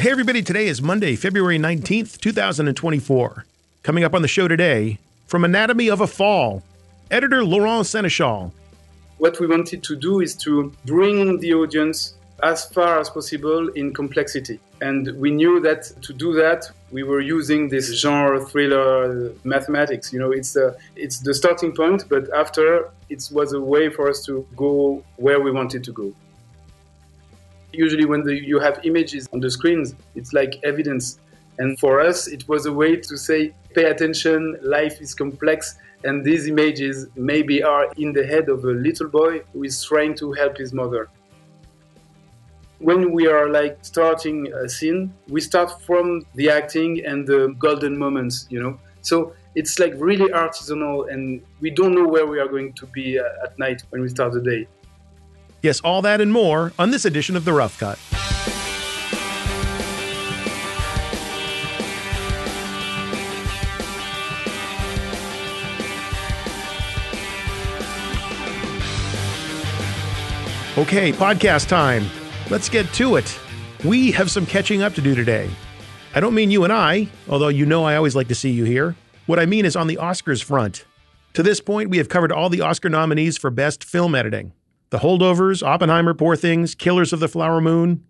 Hey everybody, today is Monday, February 19th, 2024. Coming up on the show today, from Anatomy of a Fall, editor Laurent Sénéchal. What we wanted to do is to bring the audience as far as possible in complexity. And we knew that to do that, we were using this genre thriller mathematics. You know, it's the starting point, but after it was a way for us to go where we wanted to go. Usually when you have images on the screens, it's like evidence. And for us, it was a way to say, pay attention, life is complex. And these images maybe are in the head of a little boy who is trying to help his mother. When we are starting a scene, we start from the acting and the golden moments, you know. So it's really artisanal, and we don't know where we are going to be at night when we start the day. Yes, all that and more on this edition of The Rough Cut. Okay, podcast time. Let's get to it. We have some catching up to do today. I don't mean you and I, although you know I always like to see you here. What I mean is on the Oscars front. To this point, we have covered all the Oscar nominees for Best Film Editing. The Holdovers, Oppenheimer, Poor Things, Killers of the Flower Moon.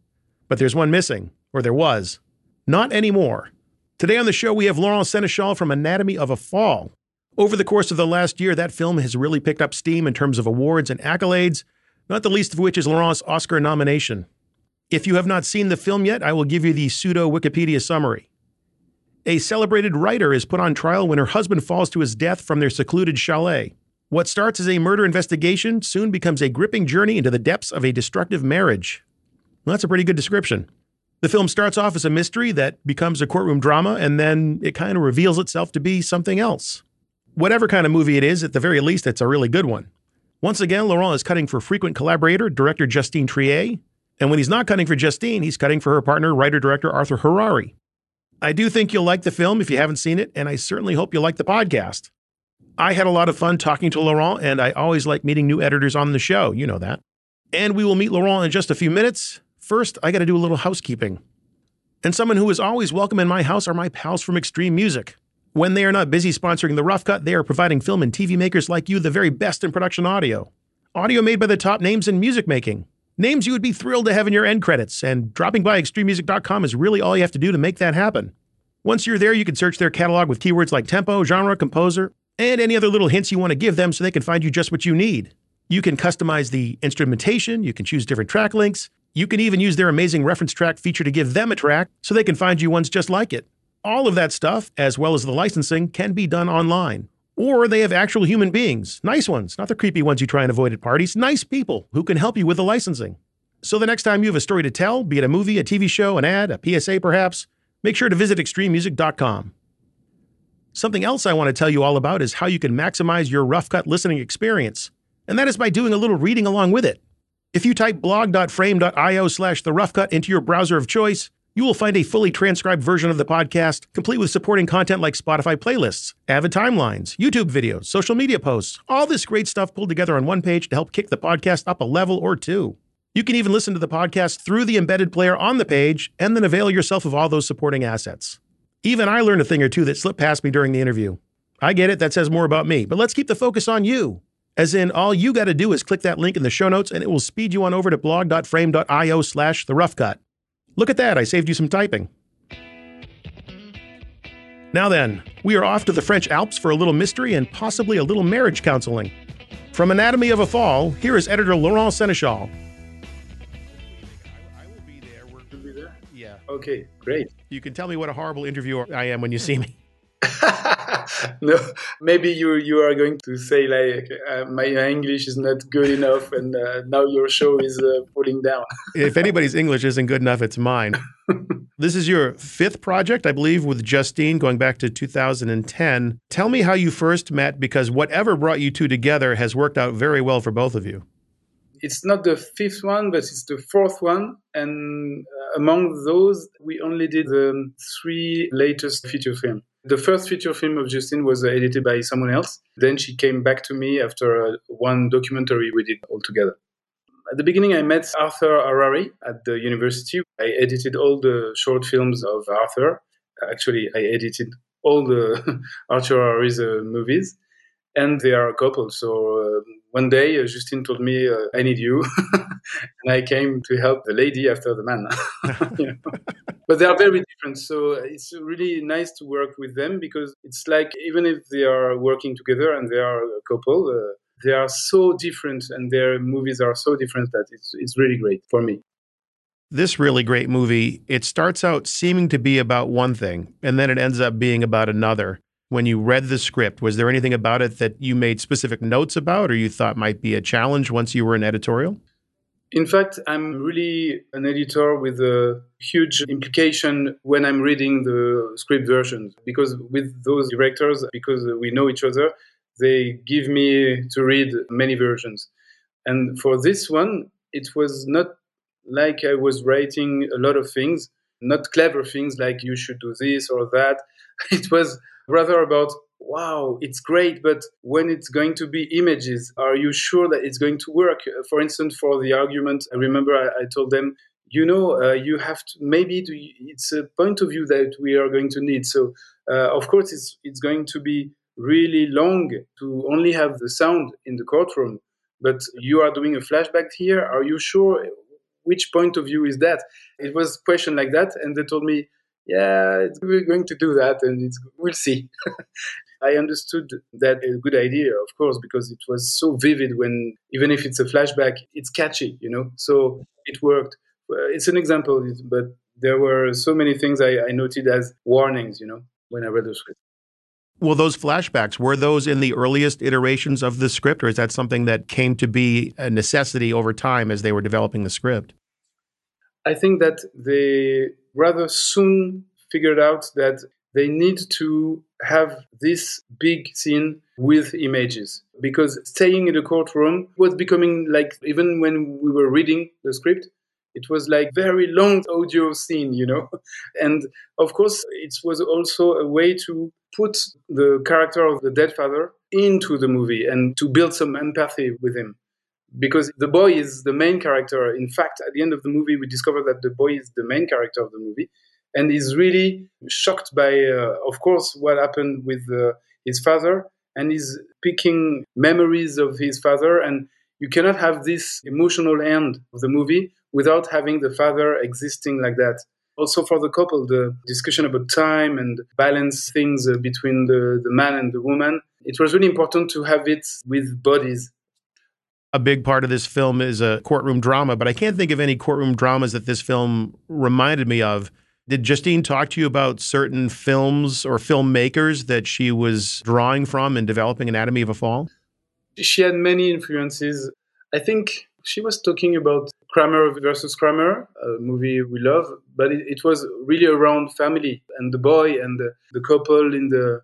But there's one missing, or there was. Not anymore. Today on the show, we have Laurent Sénéchal from Anatomy of a Fall. Over the course of the last year, that film has really picked up steam in terms of awards and accolades, not the least of which is Laurent's Oscar nomination. If you have not seen the film yet, I will give you the pseudo-Wikipedia summary. A celebrated writer is put on trial when her husband falls to his death from their secluded chalet. What starts as a murder investigation soon becomes a gripping journey into the depths of a destructive marriage. Well, that's a pretty good description. The film starts off as a mystery that becomes a courtroom drama, and then it kind of reveals itself to be something else. Whatever kind of movie it is, at the very least, it's a really good one. Once again, Laurent is cutting for frequent collaborator, director Justine Triet, and when he's not cutting for Justine, he's cutting for her partner, writer-director Arthur Harari. I do think you'll like the film if you haven't seen it, and I certainly hope you'll like the podcast. I had a lot of fun talking to Laurent, and I always like meeting new editors on the show, you know that. And we will meet Laurent in just a few minutes. First, I got to do a little housekeeping. And someone who is always welcome in my house are my pals from Extreme Music. When they are not busy sponsoring The Rough Cut, they are providing film and TV makers like you the very best in production audio. Audio made by the top names in music making. Names you would be thrilled to have in your end credits, and dropping by ExtremeMusic.com is really all you have to do to make that happen. Once you're there, you can search their catalog with keywords like tempo, genre, composer, and any other little hints you want to give them so they can find you just what you need. You can customize the instrumentation, you can choose different track links, you can even use their amazing reference track feature to give them a track so they can find you ones just like it. All of that stuff, as well as the licensing, can be done online. Or they have actual human beings. Nice ones, not the creepy ones you try and avoid at parties. Nice people who can help you with the licensing. So the next time you have a story to tell, be it a movie, a TV show, an ad, a PSA perhaps, make sure to visit ExtremeMusic.com. Something else I want to tell you all about is how you can maximize your Rough Cut listening experience. And that is by doing a little reading along with it. If you type blog.frame.io/the rough cut into your browser of choice, you will find a fully transcribed version of the podcast, complete with supporting content like Spotify playlists, Avid timelines, YouTube videos, social media posts, all this great stuff pulled together on one page to help kick the podcast up a level or two. You can even listen to the podcast through the embedded player on the page and then avail yourself of all those supporting assets. Even I learned a thing or two that slipped past me during the interview. I get it, that says more about me, but let's keep the focus on you. As in, all you got to do is click that link in the show notes and it will speed you on over to blog.frame.io/the rough cut. Look at that, I saved you some typing. Now then, we are off to the French Alps for a little mystery and possibly a little marriage counseling. From Anatomy of a Fall, here is editor Laurent Sénéchal. I will be there. We're going to be there? Yeah. Okay, great. You can tell me what a horrible interviewer I am when you see me. No, maybe you are going to say my English is not good enough, and now your show is falling down. If anybody's English isn't good enough, it's mine. This is your fifth project, I believe, with Justine, going back to 2010. Tell me how you first met, because whatever brought you two together has worked out very well for both of you. It's not the fifth one, but it's the fourth one. And among those, we only did the three latest feature films. The first feature film of Justine was edited by someone else. Then she came back to me after one documentary we did all together. At the beginning, I met Arthur Harari at the university. I edited all the short films of Arthur. Actually, I edited all the Arthur Harari's movies. And they are a couple. So one day, Justine told me, I need you. And I came to help the lady after the man. You know? But they are very different. So it's really nice to work with them because it's like, even if they are working together and they are a couple, they are so different and their movies are so different that it's really great for me. This really great movie, it starts out seeming to be about one thing, and then it ends up being about another. When you read the script, was there anything about it that you made specific notes about or you thought might be a challenge once you were in editorial? In fact, I'm really an editor with a huge implication when I'm reading the script versions, because with those directors, because we know each other, they give me to read many versions. And for this one, it was not like I was writing a lot of things, not clever things like you should do this or that. It was rather about, wow, it's great, but when it's going to be images, are you sure that it's going to work? For instance, for the argument, I remember I told them, you have to, it's a point of view that we are going to need. So, of course, it's going to be really long to only have the sound in the courtroom, but you are doing a flashback here. Are you sure? Which point of view is that? It was a question like that. And they told me, yeah, we're going to do that and we'll see. I understood that a good idea, of course, because it was so vivid when, even if it's a flashback, it's catchy, you know? So it worked. It's an example, but there were so many things I noted as warnings, you know, when I read the script. Well, those flashbacks, were those in the earliest iterations of the script, or is that something that came to be a necessity over time as they were developing the script? I think that they rather soon figured out that they need to have this big scene with images, because staying in the courtroom was becoming like, even when we were reading the script, it was like very long audio scene, you know. And of course, it was also a way to put the character of the dead father into the movie and to build some empathy with him. Because the boy is the main character. In fact, at the end of the movie, we discover that the boy is the main character of the movie and is really shocked by, of course, what happened with his father, and is picking memories of his father. And you cannot have this emotional end of the movie without having the father existing like that. Also for the couple, the discussion about time and balance things between the man and the woman, it was really important to have it with bodies. A big part of this film is a courtroom drama, but I can't think of any courtroom dramas that this film reminded me of. Did Justine talk to you about certain films or filmmakers that she was drawing from in developing Anatomy of a Fall? She had many influences. I think she was talking about Kramer vs. Kramer, a movie we love, but it was really around family and the boy and the couple in the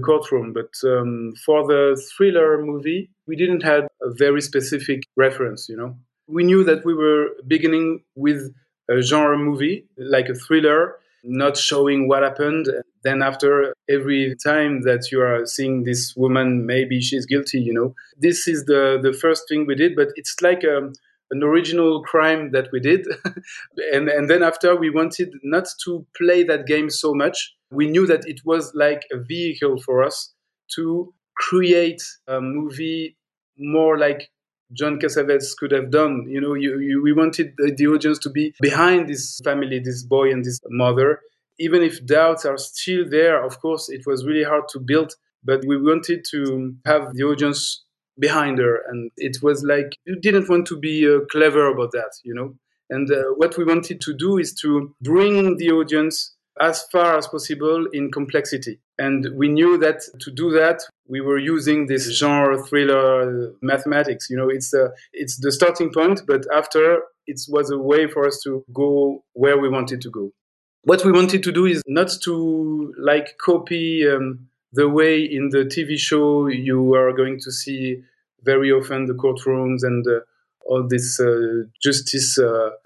courtroom. But for the thriller movie, we didn't have a very specific reference, you know. We knew that we were beginning with a genre movie, like a thriller, not showing what happened. Then after, every time that you are seeing this woman, maybe she's guilty, you know. This is the first thing we did, but it's like an original crime that we did. and then after, we wanted not to play that game so much. We knew that it was like a vehicle for us to create a movie more like John Cassavetes could have done. You know, we wanted the audience to be behind this family, this boy and this mother. Even if doubts are still there, of course, it was really hard to build, but we wanted to have the audience behind her. And it was like, you didn't want to be clever about that, you know. And what we wanted to do is to bring the audience as far as possible in complexity. And we knew that to do that, we were using this genre thriller mathematics. You know, it's the starting point, but after, it was a way for us to go where we wanted to go. What we wanted to do is not to like copy the way in the TV show you are going to see very often the courtrooms and all this justice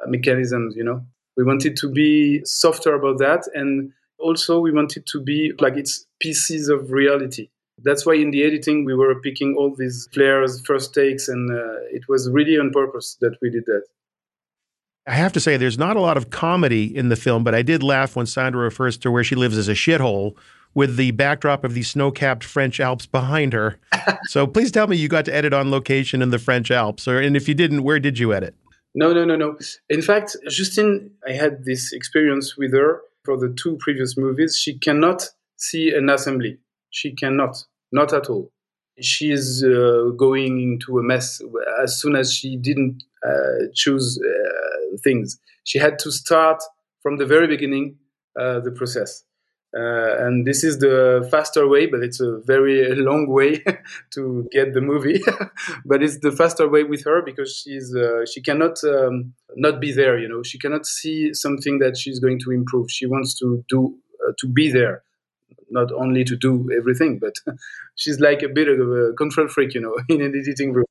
mechanisms, you know. We wanted to be softer about that. And also we wanted to be like it's pieces of reality. That's why in the editing we were picking all these flares, first takes, and it was really on purpose that we did that. I have to say, there's not a lot of comedy in the film, but I did laugh when Sandra refers to where she lives as a shithole with the backdrop of the snow-capped French Alps behind her. So please tell me you got to edit on location in the French Alps, and if you didn't, where did you edit? No. In fact, Justine, I had this experience with her for the two previous movies. She cannot see an assembly. She cannot, not at all. She is going into a mess as soon as she didn't choose things. She had to start from the very beginning the process. And this is the faster way, but it's a very long way to get the movie. But it's the faster way with her because she cannot not be there. You know, she cannot see something that she's going to improve. She wants to do to be there, not only to do everything. But she's like a bit of a control freak, you know, in an editing room.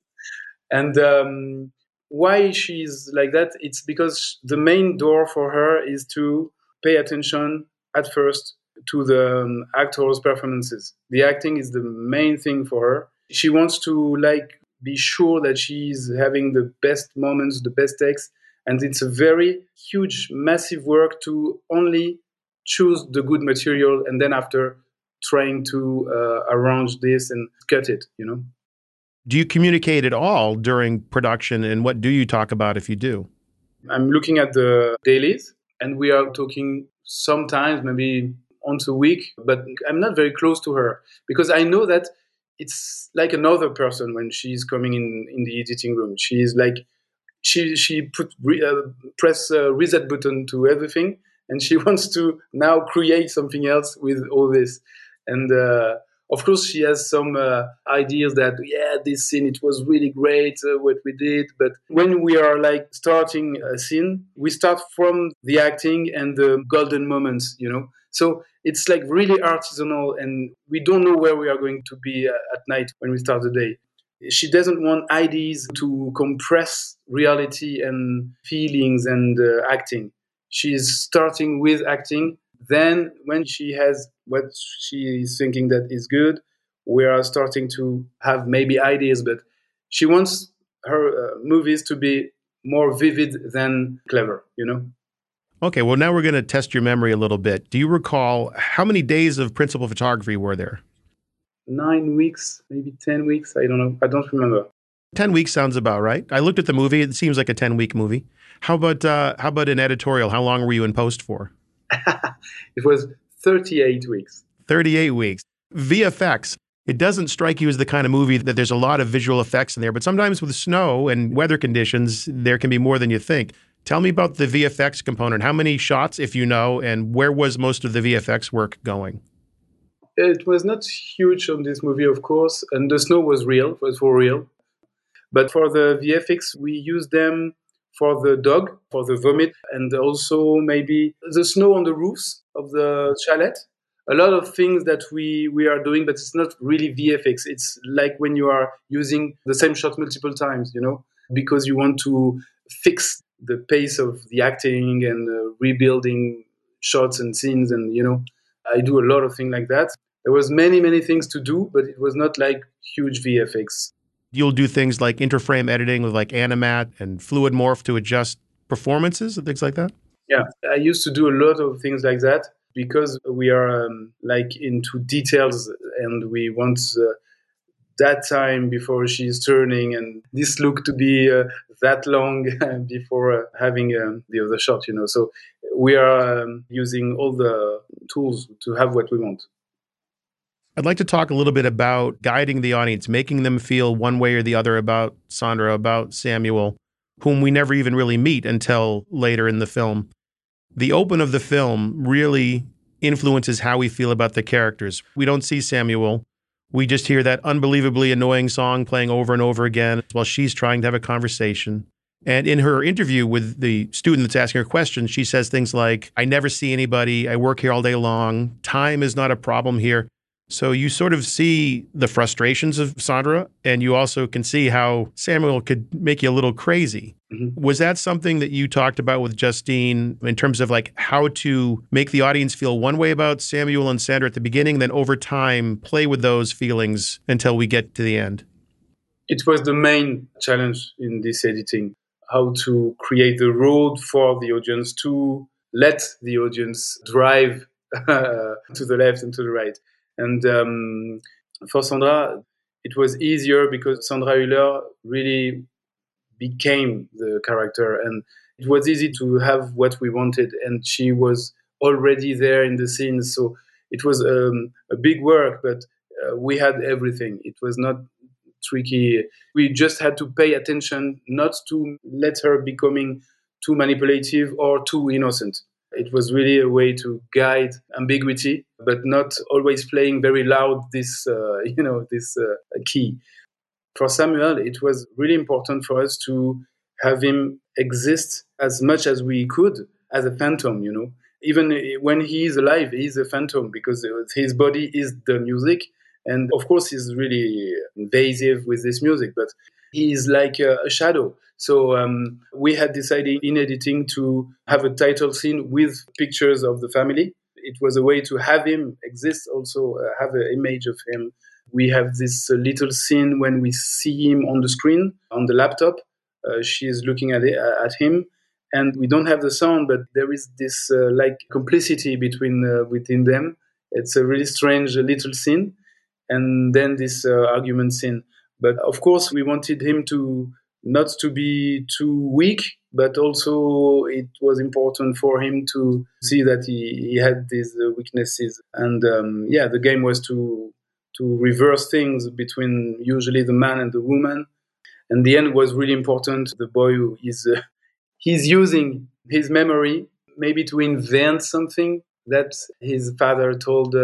And why she's like that? It's because the main door for her is to pay attention at first to the actors' performances. The acting is the main thing for her. She wants to be sure that she's having the best moments, the best takes, and it's a very huge, massive work to only choose the good material and then after trying to arrange this and cut it, you know. Do you communicate at all during production, and what do you talk about if you do? I'm looking at the dailies, and we are talking sometimes, maybe once a week, but I'm not very close to her because I know that it's like another person when she's coming in the editing room. She is like, press a reset button to everything, and she wants to now create something else with all this. And of course, she has some ideas that, this scene, it was really great what we did. But when we are starting a scene, we start from the acting and the golden moments, you know. So it's really artisanal, and we don't know where we are going to be at night when we start the day. She doesn't want ideas to compress reality and feelings and acting. She is starting with acting. Then when she has what she is thinking that is good, we are starting to have maybe ideas, but she wants her movies to be more vivid than clever, you know? Okay, well, now we're going to test your memory a little bit. Do you recall how many days of principal photography were there? 9 weeks, maybe 10 weeks. I don't know. I don't remember. 10 weeks sounds about right. I looked at the movie. It seems like a 10-week movie. How about an editorial? How long were you in post for? It was 38 weeks. 38 weeks. VFX. It doesn't strike you as the kind of movie that there's a lot of visual effects in there, but sometimes with snow and weather conditions, there can be more than you think. Tell me about the VFX component. How many shots, if you know, and where was most of the VFX work going? It was not huge on this movie, of course, and the snow was real, was for real. But for the VFX, we used them for the dog, for the vomit, and also maybe the snow on the roofs of the chalet. A lot of things that we are doing, but it's not really VFX. It's like when you are using the same shot multiple times, you know, because you want to fix the pace of the acting and rebuilding shots and scenes. And, you know, I do a lot of things like that. There was many, many things to do, but it was not like huge VFX. You'll do things like interframe editing with Animat and Fluid Morph to adjust performances and things like that? Yeah, I used to do a lot of things like that because we are into details and we want that time before she's turning and this look to be that long before having the other shot, you know. So we are using all the tools to have what we want. I'd like to talk a little bit about guiding the audience, making them feel one way or the other about Sandra, about Samuel, whom we never even really meet until later in the film. The open of the film really influences how we feel about the characters. We don't see Samuel. We just hear that unbelievably annoying song playing over and over again while she's trying to have a conversation. And in her interview with the student that's asking her questions, she says things like, "I never see anybody. I work here all day long. Time is not a problem here." So you sort of see the frustrations of Sandra, and you also can see how Samuel could make you a little crazy. Mm-hmm. Was that something that you talked about with Justine in terms of like how to make the audience feel one way about Samuel and Sandra at the beginning, then over time play with those feelings until we get to the end? It was the main challenge in this editing, how to create the road for the audience to let the audience drive to the left and to the right. And for Sandra, it was easier because Sandra Hüller really became the character, and it was easy to have what we wanted, and she was already there in the scene. So it was a big work, but we had everything. It was not tricky. We just had to pay attention not to let her becoming too manipulative or too innocent. It was really a way to guide ambiguity, but not always playing very loud this, key. For Samuel, it was really important for us to have him exist as much as we could as a phantom, you know. Even when he is alive, he is a phantom because his body is the music. And of course, he's really invasive with this music, but he is like a shadow. So we had decided in editing to have a title scene with pictures of the family. It was a way to have him exist, also have an image of him. We have this little scene when we see him on the screen, on the laptop. She is looking at him, and we don't have the sound, but there is this complicity within them. It's a really strange little scene. And then this argument scene. But of course, we wanted him to not to be too weak, but also it was important for him to see that he had these weaknesses. And the game was to reverse things between usually the man and the woman. And the end was really important. The boy he's using his memory maybe to invent something that his father told.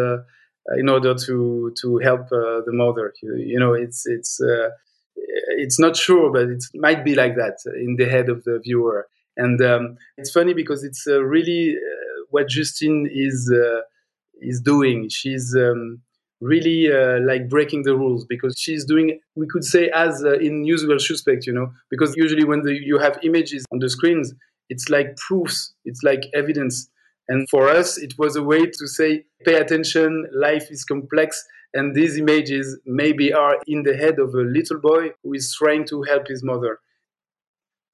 In order to help the mother, it's not sure, but it might be like that in the head of the viewer. And it's funny because it's really what Justine is doing. She's really breaking the rules because she's doing, we could say, as in Usual Suspects, because usually when you have images on the screens, it's like proofs, it's like evidence. And for us, it was a way to say, pay attention, life is complex. And these images maybe are in the head of a little boy who is trying to help his mother.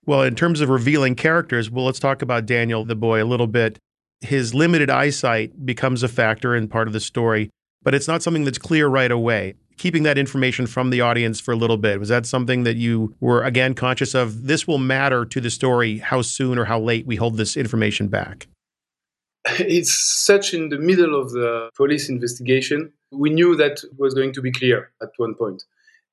Well, in terms of revealing characters, let's talk about Daniel, the boy, a little bit. His limited eyesight becomes a factor in part of the story, but it's not something that's clear right away. Keeping that information from the audience for a little bit, was that something that you were, again, conscious of? This will matter to the story, how soon or how late we hold this information back. It's such in the middle of the police investigation. We knew that it was going to be clear at one point.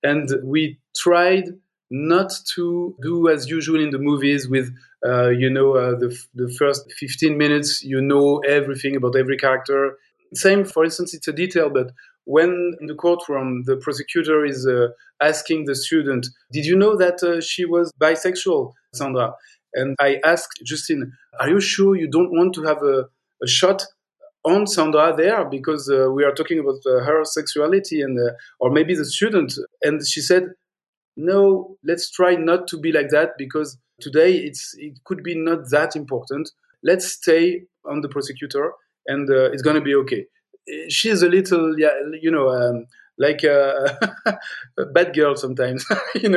And we tried not to do as usual in the movies with, the first 15 minutes, you know everything about every character. Same, for instance, it's a detail, but when in the courtroom, the prosecutor is asking the student, did you know that she was bisexual, Sandra? And I asked Justine, are you sure you don't want to have a shot on Sandra there? Because we are talking about her sexuality and or maybe the student. And she said, no, let's try not to be like that because today it could be not that important. Let's stay on the prosecutor and it's going to be okay. She's a little, a bad girl sometimes, and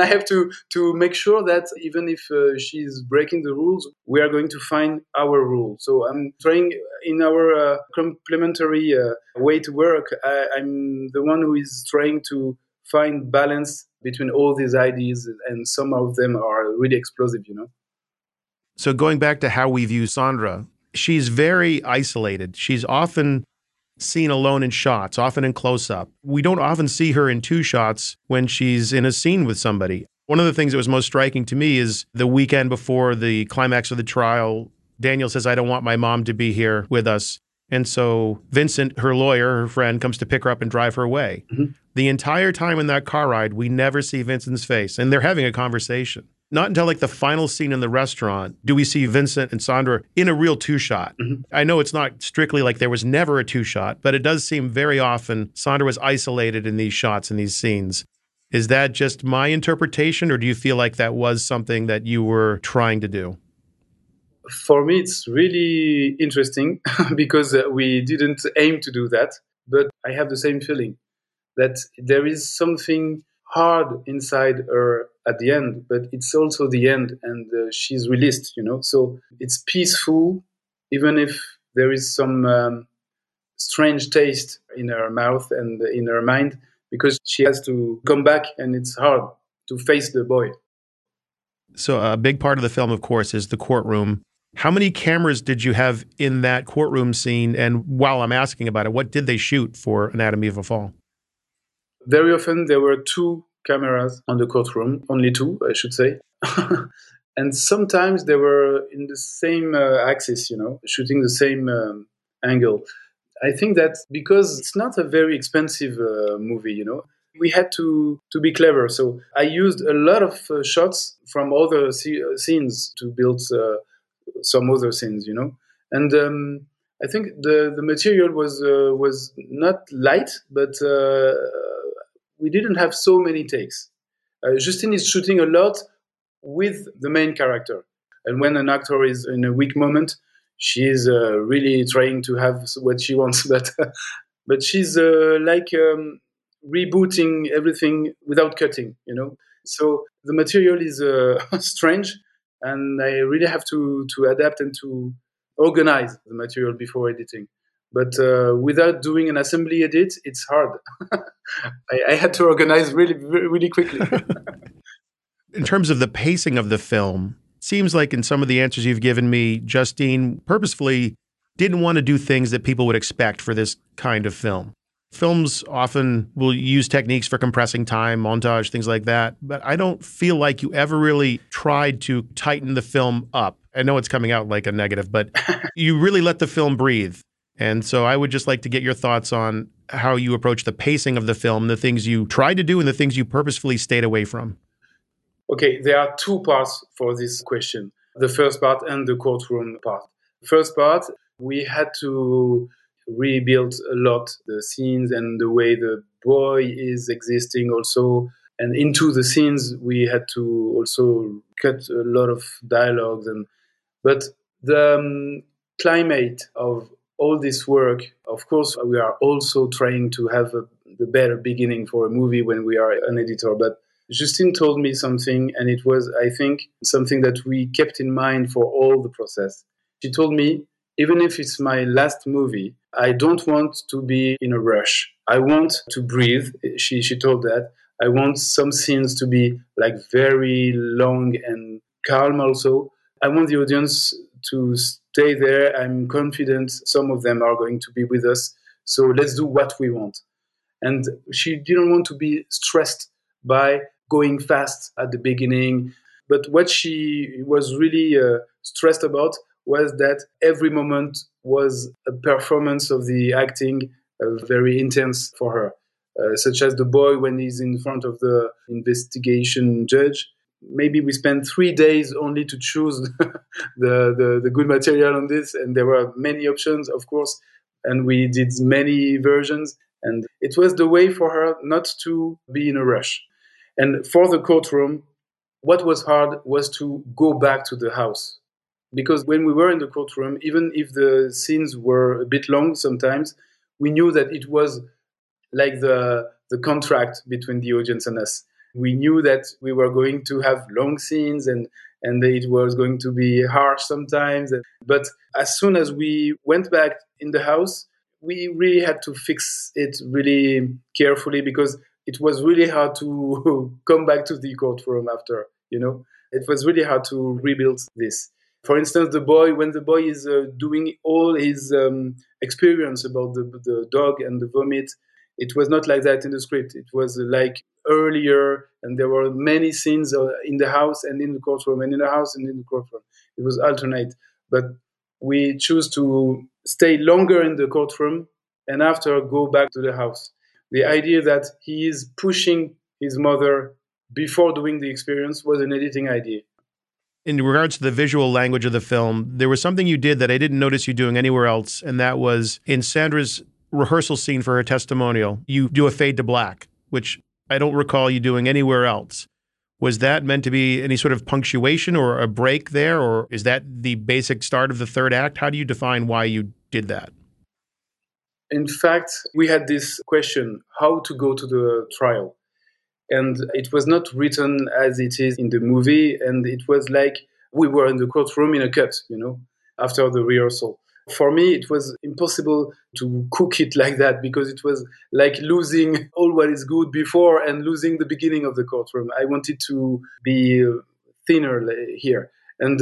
I have to make sure that even if she's breaking the rules, we are going to find our rule. So I'm trying in our complementary way to work. I'm the one who is trying to find balance between all these ideas, and some of them are really explosive, So going back to how we view Sandra, she's very isolated. She's often seen alone in shots, often in close-up. We don't often see her in two shots when she's in a scene with somebody. One of the things that was most striking to me is the weekend before the climax of the trial, Daniel says, I don't want my mom to be here with us. And so Vincent, her lawyer, her friend, comes to pick her up and drive her away. Mm-hmm. The entire time in that car ride, we never see Vincent's face, and they're having a conversation. Not until like the final scene in the restaurant do we see Vincent and Sandra in a real two-shot. Mm-hmm. I know it's not strictly like there was never a two-shot, but it does seem very often Sandra was isolated in these shots, in these scenes. Is that just my interpretation, or do you feel like that was something that you were trying to do? For me, it's really interesting because we didn't aim to do that, but I have the same feeling that there is something hard inside her at the end, but it's also the end, and she's released, you know. So it's peaceful, even if there is some strange taste in her mouth and in her mind, because she has to come back, and it's hard to face the boy. So a big part of the film, of course, is the courtroom. How many cameras did you have in that courtroom scene? And while I'm asking about it, what did they shoot for Anatomy of a Fall? Very often there were two cameras on the courtroom, only two, I should say. And sometimes they were in the same axis, you know, shooting the same angle. I think that because it's not a very expensive movie, you know, we had to be clever. So I used a lot of shots from other scenes to build some other scenes, you know. And I think the material was not light, but we didn't have so many takes. Justine is shooting a lot with the main character. And when an actor is in a weak moment, she is really trying to have what she wants. But she's like rebooting everything without cutting, you know. So the material is strange, and I really have to adapt and to organize the material before editing. But without doing an assembly edit, it's hard. I had to organize really, really quickly. In terms of the pacing of the film, it seems like in some of the answers you've given me, Justine purposefully didn't want to do things that people would expect for this kind of film. Films often will use techniques for compressing time, montage, things like that. But I don't feel like you ever really tried to tighten the film up. I know it's coming out like a negative, but you really let the film breathe. And so I would just like to get your thoughts on how you approach the pacing of the film, the things you tried to do and the things you purposefully stayed away from. Okay, there are two parts for this question, the first part and the courtroom part. First part, we had to rebuild a lot the scenes and the way the boy is existing also. And into the scenes, we had to also cut a lot of dialogues. But the climate of all this work, of course, we are also trying to have the better beginning for a movie when we are an editor. But Justine told me something, and it was, I think, something that we kept in mind for all the process. She told me, even if it's my last movie, I don't want to be in a rush. I want to breathe. She told that. I want some scenes to be like very long and calm also. I want the audience to stay there. I'm confident some of them are going to be with us. So let's do what we want. And she didn't want to be stressed by going fast at the beginning. But what she was really stressed about was that every moment was a performance of the acting, very intense for her, such as the boy when he's in front of the investigation judge. Maybe we spent 3 days only to choose the good material on this, and there were many options, of course, and we did many versions, and it was the way for her not to be in a rush. And for the courtroom, what was hard was to go back to the house, because when we were in the courtroom, even if the scenes were a bit long sometimes, we knew that it was like the contract between the audience and us. We knew that we were going to have long scenes and it was going to be harsh sometimes. But as soon as we went back in the house, we really had to fix it really carefully, because it was really hard to come back to the courtroom after, you know. It was really hard to rebuild this. For instance, the boy, when the boy is doing all his experience about the dog and the vomit, it was not like that in the script. It was like earlier, and there were many scenes in the house and in the courtroom, and in the house and in the courtroom. It was alternate. But we choose to stay longer in the courtroom and after go back to the house. The idea that he is pushing his mother before doing the experience was an editing idea. In regards to the visual language of the film, there was something you did that I didn't notice you doing anywhere else, and that was in Sandra's rehearsal scene for her testimonial, you do a fade to black, which I don't recall you doing anywhere else. Was that meant to be any sort of punctuation or a break there, or is that the basic start of the third act? How do you define why you did that? In fact, we had this question, how to go to the trial. And it was not written as it is in the movie, and it was like we were in the courtroom in a cut, you know, after the rehearsal. For me, it was impossible to cook it like that because it was like losing all what is good before and losing the beginning of the courtroom. I wanted to be thinner here. And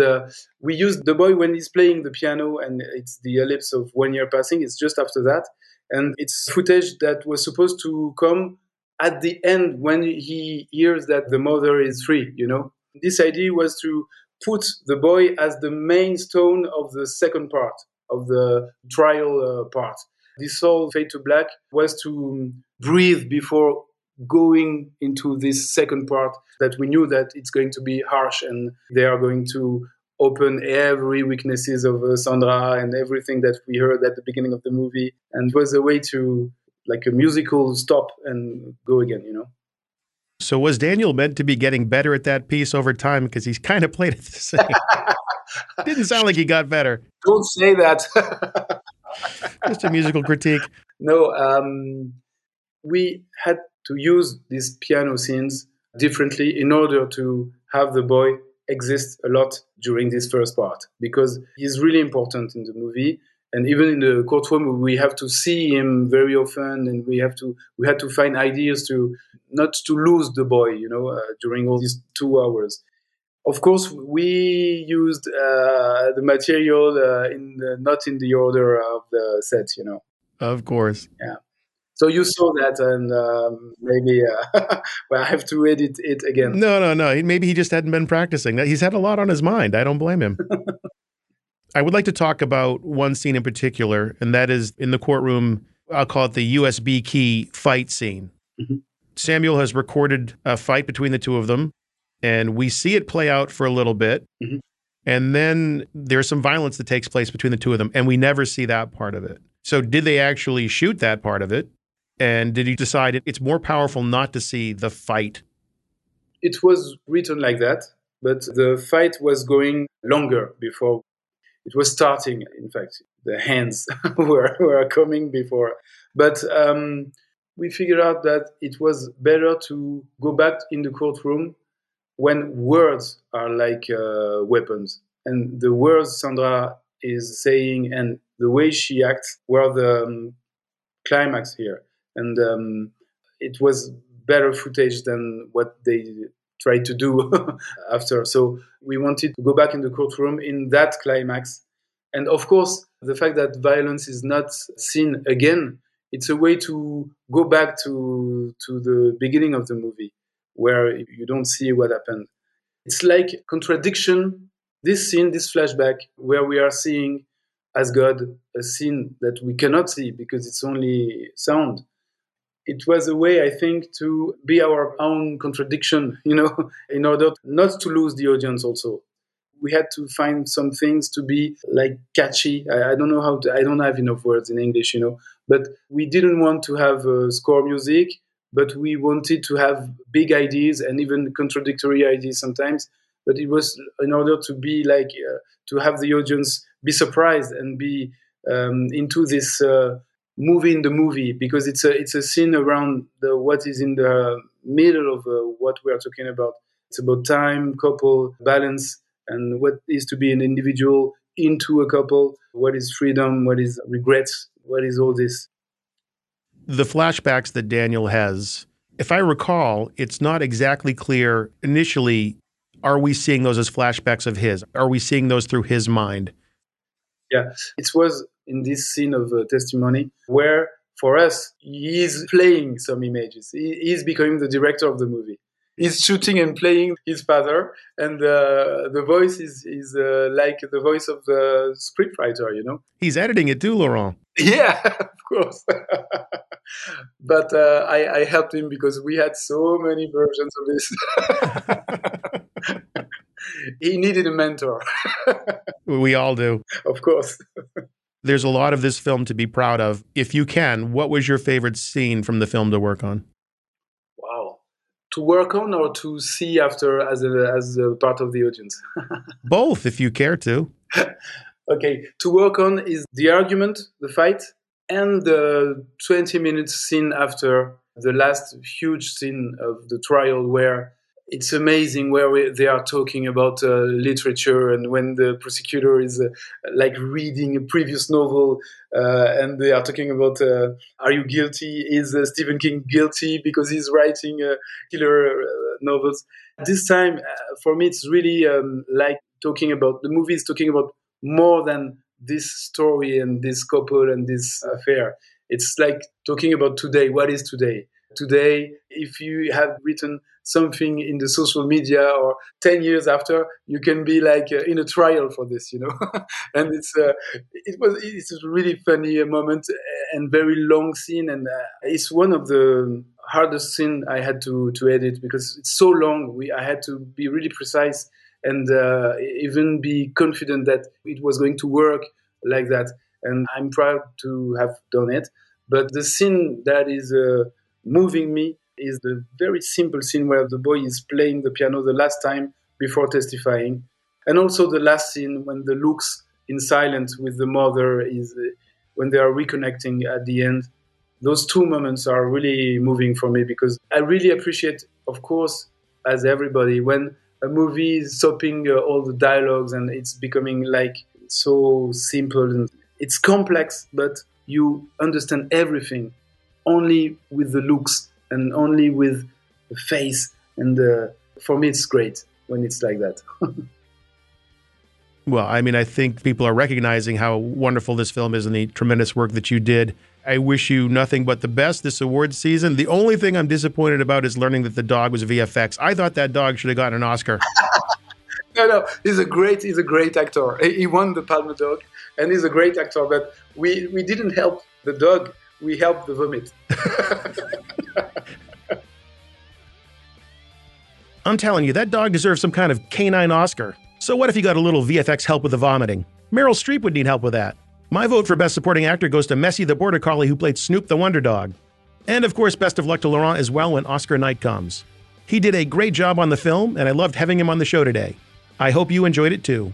we used the boy when he's playing the piano, and it's the ellipse of 1 year passing. It's just after that. And it's footage that was supposed to come at the end when he hears that the mother is free, you know. This idea was to put the boy as the main stone of the second part, of the trial part. This whole fade to black was to breathe before going into this second part that we knew that it's going to be harsh and they are going to open every weaknesses of Sandra and everything that we heard at the beginning of the movie. And it was a way to like a musical stop and go again, you know? So was Daniel meant to be getting better at that piece over time? Because he's kind of played it the same. Didn't sound like he got better. Don't say that. Just a musical critique. No, we had to use these piano scenes differently in order to have the boy exist a lot during this first part, because he's really important in the movie. And even in the courtroom, we have to see him very often, and we had to find ideas to not to lose the boy, you know, during all these 2 hours. Of course, we used the material not in the order of the set, you know. Of course. Yeah. So you saw that, and maybe well, I have to edit it again. No. Maybe he just hadn't been practicing. He's had a lot on his mind. I don't blame him. I would like to talk about one scene in particular, and that is in the courtroom. I'll call it the USB key fight scene. Mm-hmm. Samuel has recorded a fight between the two of them, and we see it play out for a little bit. Mm-hmm. And then there's some violence that takes place between the two of them, and we never see that part of it. So did they actually shoot that part of it? And did you decide it's more powerful not to see the fight? It was written like that, but the fight was going longer before. It was starting, in fact, the hands were coming before. But we figured out that it was better to go back in the courtroom when words are like weapons. And the words Sandra is saying and the way she acts were the climax here. And it was better footage than what they tried to do after. So we wanted to go back in the courtroom in that climax. And of course, the fact that violence is not seen again, it's a way to go back to the beginning of the movie where you don't see what happened. It's like contradiction. This scene, this flashback where we are seeing as God a scene that we cannot see because it's only sound. It was a way, I think, to be our own contradiction, you know, in order not to lose the audience also. We had to find some things to be like catchy. I don't know how to, I don't have enough words in English, you know, but we didn't want to have score music, but we wanted to have big ideas and even contradictory ideas sometimes. But it was in order to be like, to have the audience be surprised and be into this movie in the movie, because it's a scene around what is in the middle of what we are talking about. It's about time, couple, balance, and what is to be an individual into a couple, what is freedom, what is regrets, what is all this. The flashbacks that Daniel has, if I recall, it's not exactly clear initially, are we seeing those as flashbacks of his? Are we seeing those through his mind? Yeah, it was in this scene of testimony, where for us, he is playing some images. He is becoming the director of the movie. He's shooting and playing his father, and the voice is like the voice of the scriptwriter, you know? He's editing it too, Laurent. Yeah, of course. But I helped him because we had so many versions of this. He needed a mentor. We all do. Of course. There's a lot of this film to be proud of. If you can, what was your favorite scene from the film to work on? Wow. To work on or to see after as a part of the audience? Both, if you care to. Okay, to work on is the argument, the fight, and the 20-minute scene after the last huge scene of the trial, where it's amazing where they are talking about literature, and when the prosecutor is like reading a previous novel and they are talking about are you guilty? Is Stephen King guilty because he's writing killer novels? This time, for me, it's really like talking about the movies, talking about more than this story and this couple and this affair. It's like talking about today. What is today? Today, if you have written something in the social media or 10 years after, you can be like in a trial for this, you know. And it's a really funny moment and very long scene. And it's one of the hardest scene I had to edit because it's so long. I had to be really precise and even be confident that it was going to work like that. And I'm proud to have done it. But the scene that is moving me is the very simple scene where the boy is playing the piano the last time before testifying. And also the last scene when the looks in silence with the mother is when they are reconnecting at the end. Those two moments are really moving for me because I really appreciate, of course, as everybody, when a movie is stopping all the dialogues and it's becoming like so simple. And it's complex, but you understand everything only with the looks and only with the face. And for me, it's great when it's like that. Well, I mean, I think people are recognizing how wonderful this film is and the tremendous work that you did. I wish you nothing but the best this awards season. The only thing I'm disappointed about is learning that the dog was VFX. I thought that dog should have gotten an Oscar. No, he's a great actor. He won the Palme d'Or, and he's a great actor. But we didn't help the dog. We helped the vomit. I'm telling you, that dog deserves some kind of canine Oscar. So what if you got a little VFX help with the vomiting? Meryl Streep would need help with that. My vote for Best Supporting Actor goes to Messi the Border Collie, who played Snoop the Wonder Dog. And of course, best of luck to Laurent as well when Oscar night comes. He did a great job on the film, and I loved having him on the show today. I hope you enjoyed it too.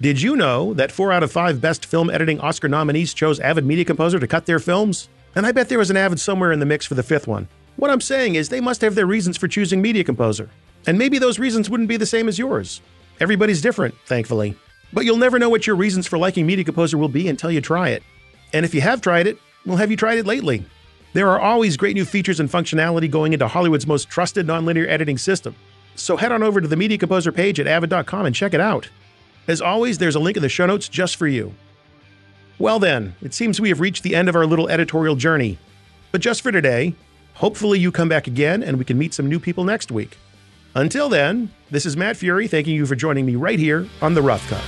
Did you know that 4 out of 5 Best Film Editing Oscar nominees chose Avid Media Composer to cut their films? And I bet there was an Avid somewhere in the mix for the 5th one. What I'm saying is they must have their reasons for choosing Media Composer. And maybe those reasons wouldn't be the same as yours. Everybody's different, thankfully. But you'll never know what your reasons for liking Media Composer will be until you try it. And if you have tried it, well, have you tried it lately? There are always great new features and functionality going into Hollywood's most trusted nonlinear editing system. So head on over to the Media Composer page at avid.com and check it out. As always, there's a link in the show notes just for you. Well then, it seems we have reached the end of our little editorial journey. But just for today, hopefully you come back again and we can meet some new people next week. Until then, this is Matt Fury thanking you for joining me right here on The Rough Cut.